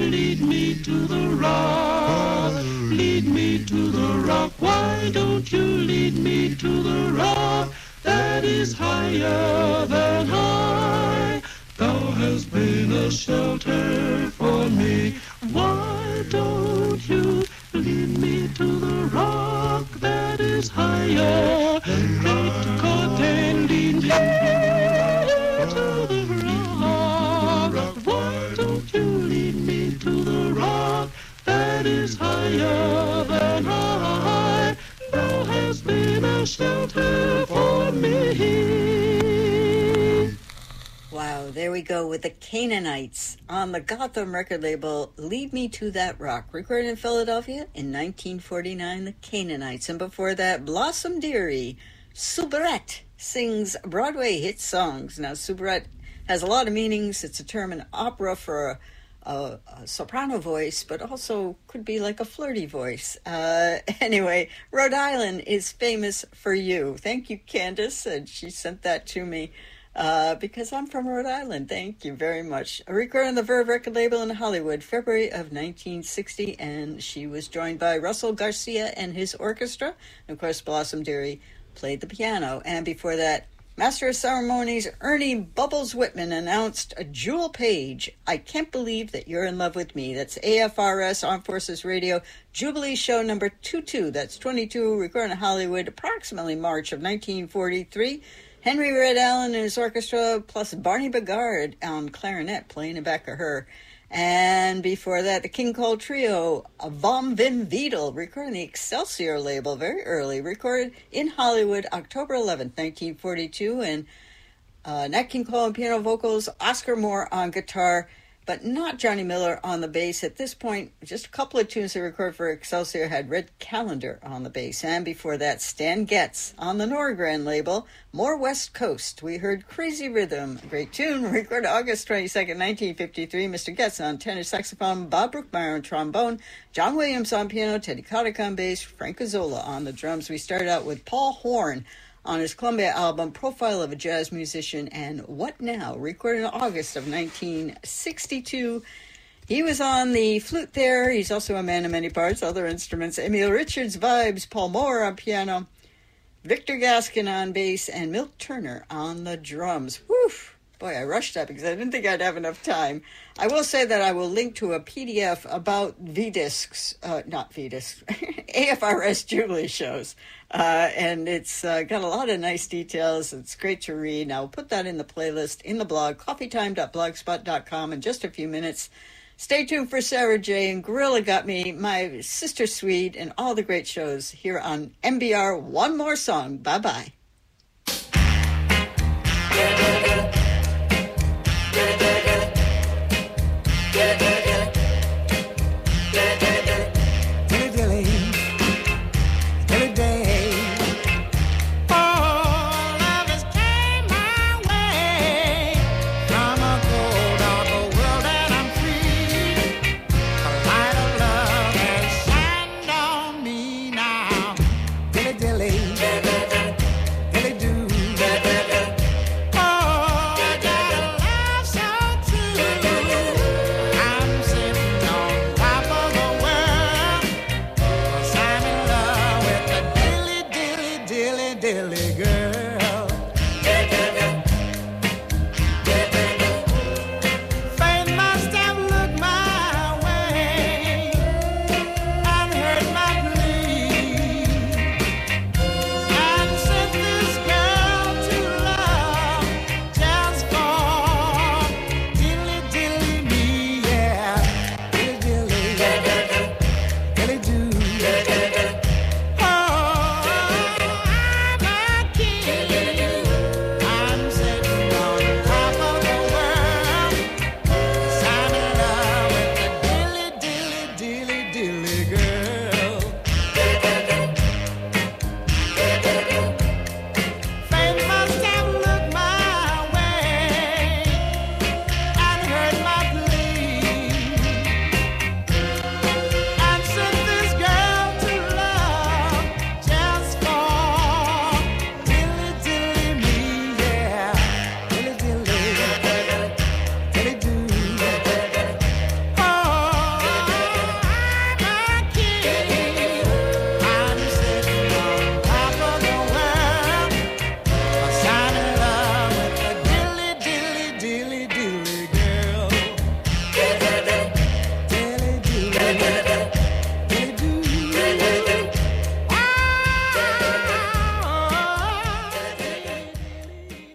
Lead me to the rock, lead me to the rock. Why don't you lead me to the rock that is higher than I? Thou hast been a shelter for me. Why don't you lead me to the rock that is higher than Great God, then lead me to the rock. Why don't you lead me to the rock that is higher than I? Thou hast been a shelter for me. Wow, there we go with the Canaanites on the Gotham record label, Lead Me to That Rock, recorded in Philadelphia in nineteen forty-nine, the Canaanites. And before that, Blossom Dearie, Soubrette sings Broadway hit songs. Now, soubrette has a lot of meanings. It's a term in opera for a A, a soprano voice, but also could be like a flirty voice. Uh, anyway, Rhode Island is famous for you. Thank you, Candace, and she sent that to me uh, because I'm from Rhode Island. Thank you very much. A record on the Verve record label in Hollywood, February of nineteen sixty, and she was joined by Russell Garcia and his orchestra. And of course, Blossom Dearie played the piano. And before that, Master of Ceremonies Ernie Bubbles Whitman announced Jewel Page, I Can't Believe That You're in Love with Me. That's A F R S, Armed Forces Radio, Jubilee Show number twenty-two. That's twenty-two, recorded in Hollywood, approximately March of nineteen forty-three. Henry Red Allen and his orchestra, plus Barney Bigard on clarinet playing in back of her. And before that, the King Cole Trio, Vom Vim Vedel, recording the Excelsior label very early, recorded in Hollywood October eleventh, nineteen forty-two. And uh, Nat King Cole on piano vocals, Oscar Moore on guitar, but not Johnny Miller on the bass. At this point, just a couple of tunes they recorded for Excelsior had Red Calendar on the bass. And before that, Stan Getz on the Norgran label, More West Coast. We heard Crazy Rhythm, a great tune, recorded August twenty-second, nineteen fifty-three. Mister Getz on tenor saxophone, Bob Brookmeyer on trombone, John Williams on piano, Teddy Kotick on bass, Frank Azzola on the drums. We started out with Paul Horn on his Columbia album, Profile of a Jazz Musician, and What Now, recorded in August of nineteen sixty-two. He was on the flute there. He's also a man of many parts, other instruments. Emil Richards, vibes, Paul Moore on piano, Victor Gaskin on bass, and Milt Turner on the drums. Whew! Boy, I rushed that because I didn't think I'd have enough time. I will say that I will link to a P D F about V-Discs, uh, not V-Discs, A F R S Jubilee shows. Uh, and it's uh, got a lot of nice details. It's great to read. I'll put that in the playlist, in the blog, coffeetime dot blogspot dot com in just a few minutes. Stay tuned for Sarah J. and Gorilla Got Me, My Sister Swede, and all the great shows here on M B R. One more song. Bye-bye. Dilly do.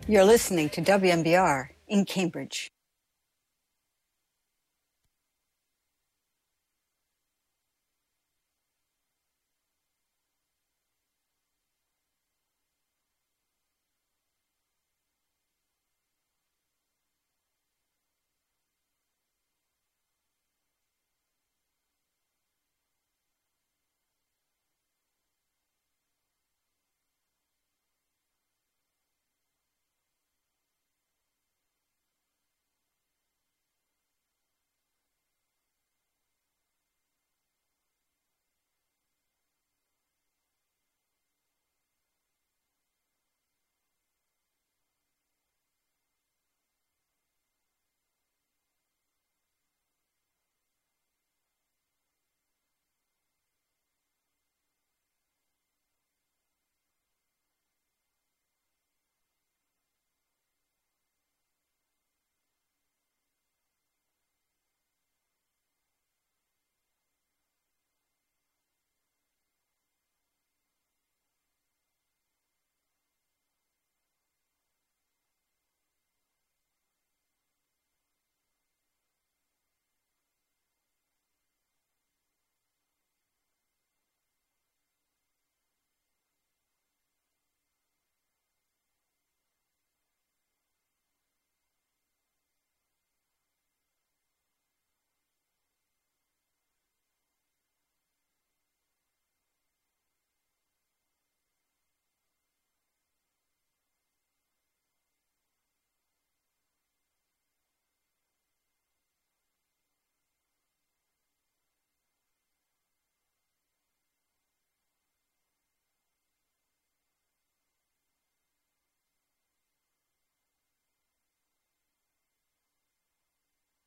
You're listening to W M B R in Cambridge.